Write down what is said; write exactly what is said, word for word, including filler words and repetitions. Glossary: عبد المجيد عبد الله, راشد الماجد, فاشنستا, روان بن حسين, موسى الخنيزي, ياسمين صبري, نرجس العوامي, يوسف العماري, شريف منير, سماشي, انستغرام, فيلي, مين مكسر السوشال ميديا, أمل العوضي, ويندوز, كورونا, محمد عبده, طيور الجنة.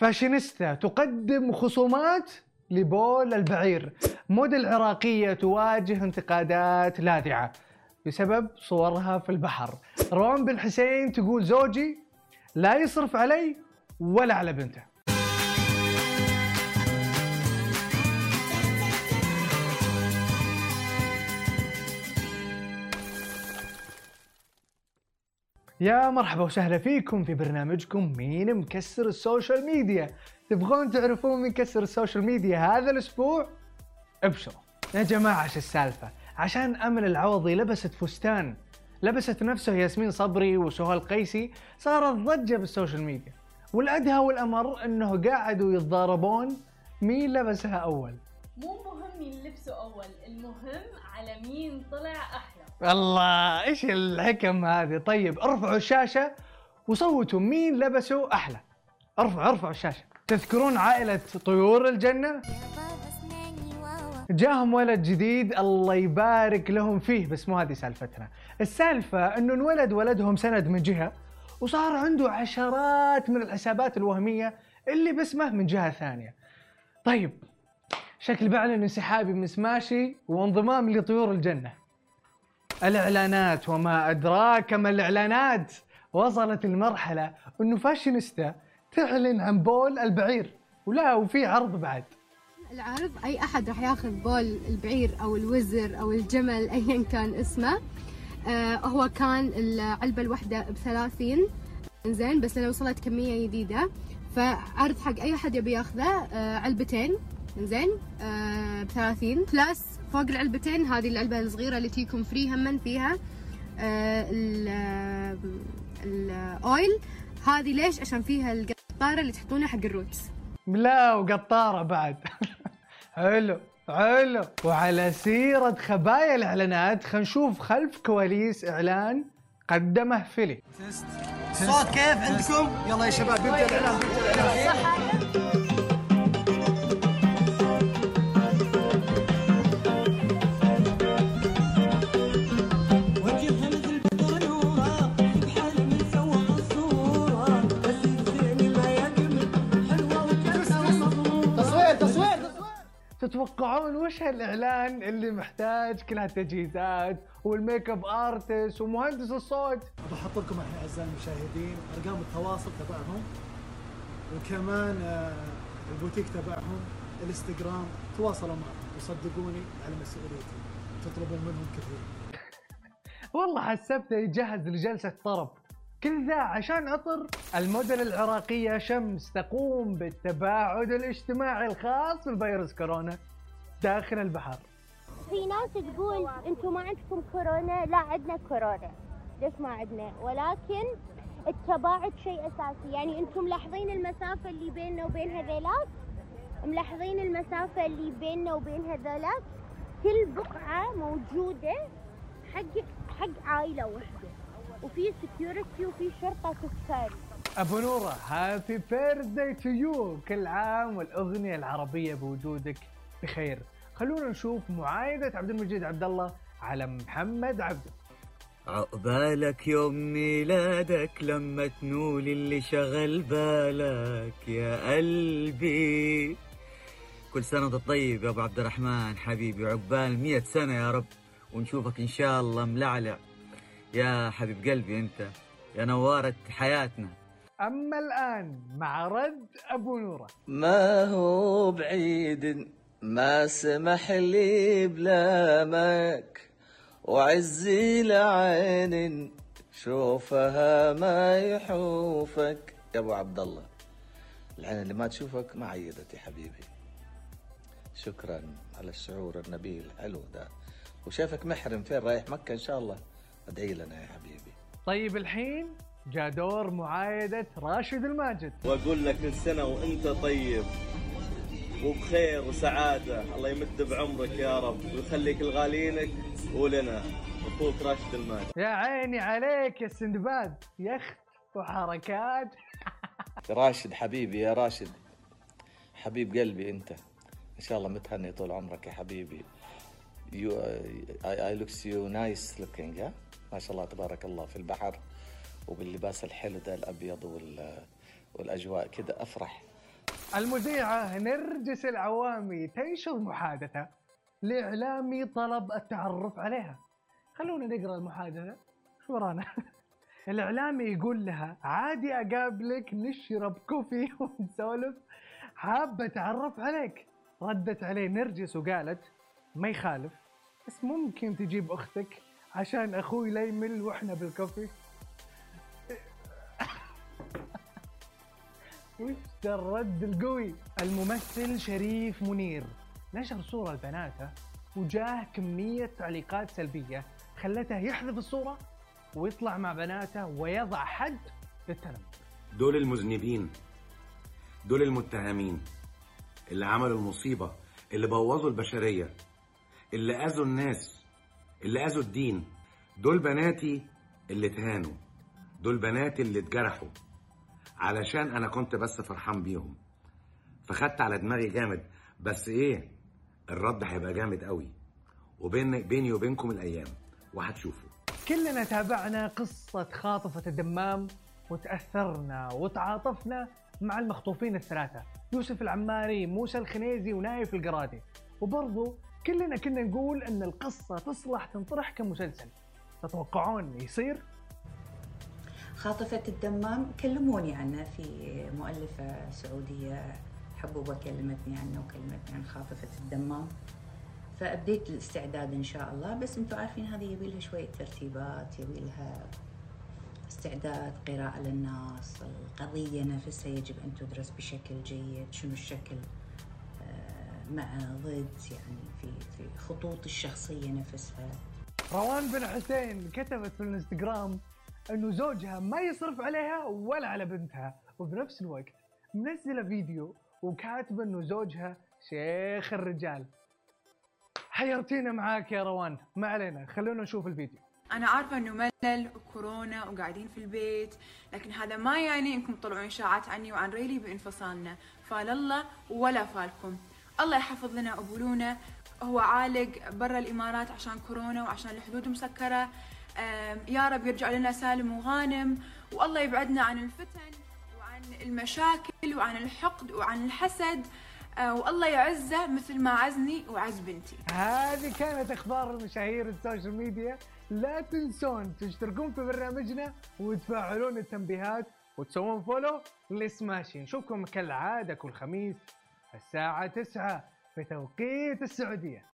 فاشنستا تقدم خصومات لبول البعير. موديل عراقية تواجه انتقادات لاذعة بسبب صورها في البحر. روان بن حسين تقول زوجي لا يصرف علي ولا على بنته. يا مرحبا وسهلا فيكم في برنامجكم مين مكسر السوشيال ميديا. تبغون تعرفون مين كسر السوشيال ميديا هذا الاسبوع؟ ابشروا يا جماعة. ايش السالفة؟ عشان أمل العوضي لبست فستان لبست نفسه ياسمين صبري وسهى القيسي صارت ضجة بالسوشيال ميديا، والأدهى والأمر أنه قاعدوا يتضاربون مين لبسها أول. مو مهم مين لبسه أول، المهم على مين طلع أحلى. الله، إيش الحكم هذه؟ طيب ارفعوا الشاشة وصوتوا مين لبسه أحلى. ارفعوا ارفعوا الشاشة. تذكرون عائلة طيور الجنة؟ جاهم ولد جديد الله يبارك لهم فيه، بس مو هذه سالفتنا. السالفة انه انولد ولدهم سند من جهة، وصار عنده عشرات من الحسابات الوهمية اللي باسمه من جهة ثانية. طيب شكل بعلن انسحابي من سماشي وانضمام لطيور الجنة. الاعلانات وما ادراك ما الاعلانات. وصلت المرحلة انه فاشينيستا تعلن عن بول البعير، ولا وفي عرض بعد. العرض اي احد راح ياخذ بول البعير او الوزر او الجمل ايا كان اسمه. آه هو كان العلبه الواحده ب ثلاثين، زين، بس لو وصلت كميه جديده فعرض حق اي احد يبي ياخذه آه علبتين، زين، آه ب ثلاثين بلس فوق العلبتين هذه العلبه الصغيره اللي تجيكم فري هم فيها آه الاويل. هذه ليش؟ عشان فيها القطاره اللي تحطونها حق الروتس. لا وقطاره بعد. حلو حلو. وعلى سيرة خبايا الإعلانات خلينا نشوف خلف كواليس إعلان قدمه فيلي. صوت كيف عندكم؟ يلا يا شباب نبدأ الإعلان. تتوقعون وش هالاعلان اللي محتاج كل هالتجهيزات والميك اب ارتست ومهندس الصوت؟ بحط لكم احنا اعزائي المشاهدين ارقام التواصل تبعهم، وكمان البوتيك تبعهم، الانستغرام، تواصلوا معهم وصدقوني على مسؤوليتي تطلبون منهم كثير. والله حسبته يجهز لجلسه طرب. كل ذا عشان عطر الموديل العراقية شمس تقوم بالتباعد الاجتماعي الخاص بفيروس كورونا داخل البحر. في ناس تقول انتم ما عندكم كورونا. لا عندنا كورونا. ليش ما عندنا؟ ولكن التباعد شيء اساسي، يعني انتم ملاحظين المسافة اللي بيننا وبين هذولاك، ملاحظين المسافة اللي بيننا وبين هذولاك، كل بقعة موجودة حق حق عائلة واحدة. وفي سكيورتي وفي شرطه تتفاعل. ابو نوره هابي بيرثداي تو يو، كل عام والاغنيه العربيه بوجودك بخير. خلونا نشوف معايده عبد المجيد عبد الله على محمد عبده. عقبالك يوم ميلادك لما تنول اللي شغل بالك يا قلبي. كل سنه وانت طيب يا ابو عبد الرحمن حبيبي، عقبال مئة سنه يا رب ونشوفك ان شاء الله ملعلع يا حبيب قلبي، انت يا نوارة حياتنا. اما الان مع رد ابو نوره. ما هو بعيد ما سمح لي بلامك، وعزي لعين شوفها ما يحوفك. يا ابو عبد الله العين اللي ما تشوفك ما عيدت يا حبيبي. شكرا على الشعور النبيل الحلو ده، وشافك محرم فين رايح؟ مكه ان شاء الله. ادعي لنا يا حبيبي. طيب الحين جاء دور معايدة راشد الماجد. واقول لك كل سنة وانت طيب وبخير وسعادة، الله يمد بعمرك يا رب ويخليك لغالينك ولنا. اخوك راشد الماجد. يا عيني عليك يا سندباد، يخت وحركات. راشد حبيبي، يا راشد حبيب قلبي انت، ان شاء الله متهني طول عمرك يا حبيبي. يو اي لوكس يو نايس لوكينج، ها؟ ما شاء الله تبارك الله في البحر وباللباس الحلو ده الابيض وال... والاجواء كده. افرح المذيعة نرجس العوامي تنشر محادثة لإعلامي طلب التعرف عليها. خلونا نقرأ المحادثة شو ورانا. الإعلامي يقول لها عادي أقابلك نشرب كوفي ونسولف، حابة أتعرف عليك. ردت عليه نرجس وقالت ما يخالف بس ممكن تجيب أختك عشان أخوي لا يمل وإحنا بالكوفي. وش ذا الرد القوي. الممثل شريف منير نشر صورة لبناته وجاه كمية تعليقات سلبية خلته يحذف الصورة ويطلع مع بناته ويضع حد للتنمر. دول المذنبين، دول المتهمين اللي عملوا المصيبة، اللي بوظوا البشرية، اللي أذوا الناس، اللي أذوا الدين. دول بناتي اللي اتهانوا، دول بناتي اللي اتجرحوا علشان أنا كنت بس فرحان بيهم، فخدت على دماغي جامد. بس إيه، الرد هيبقى جامد قوي، وبين بيني وبينكم الأيام وهتشوفوا. كلنا تابعنا قصة خاطفة الدمام وتأثرنا وتعاطفنا مع المخطوفين الثلاثة، يوسف العماري، موسى الخنيزي، ونايف القرادي. وبرضو كلنا كنا نقول أن القصة تصلح تنطرح كمسلسل. تتوقعون يصير؟ خاطفة الدمام كلموني عنها، في مؤلفة سعودية حبوبة كلمتني عنه وكلمتني عن خاطفة الدمام، فابديت الاستعداد ان شاء الله. بس انتم عارفين هذه يبي لها شويه ترتيبات، يبي لها استعداد، قراءه للناس، القضيه نفسها يجب ان تدرس بشكل جيد، شنو الشكل مع ضد، يعني في في خطوط الشخصيه نفسها. روان بن حسين كتبت في الانستغرام انه زوجها ما يصرف عليها ولا على بنتها، وبنفس الوقت منزله فيديو وكاتبه انه زوجها شيخ الرجال. حيرتينا معاك يا روان، ما علينا، خلونا نشوف الفيديو. أنا عارفة إنه ملل وكورونا وقاعدين في البيت، لكن هذا ما يعني إنكم تطلعون إشاعات عني وعن ريلي بانفصالنا، فال الله ولا فالكم. الله يحفظ لنا أبولونا، هو عالق برا الإمارات عشان كورونا وعشان الحدود مسكرة. يا رب يرجع لنا سالم وغانم، والله يبعدنا عن الفتن وعن المشاكل وعن الحقد وعن الحسد، والله يعزه مثل ما عزني وعز بنتي. هذه كانت اخبار المشاهير السوشيال ميديا. لا تنسون تشتركون في برنامجنا وتفعلون التنبيهات وتسوون فولو لسماشي. نشوفكم كالعاده كل خميس الساعه تسعة بتوقيت السعوديه.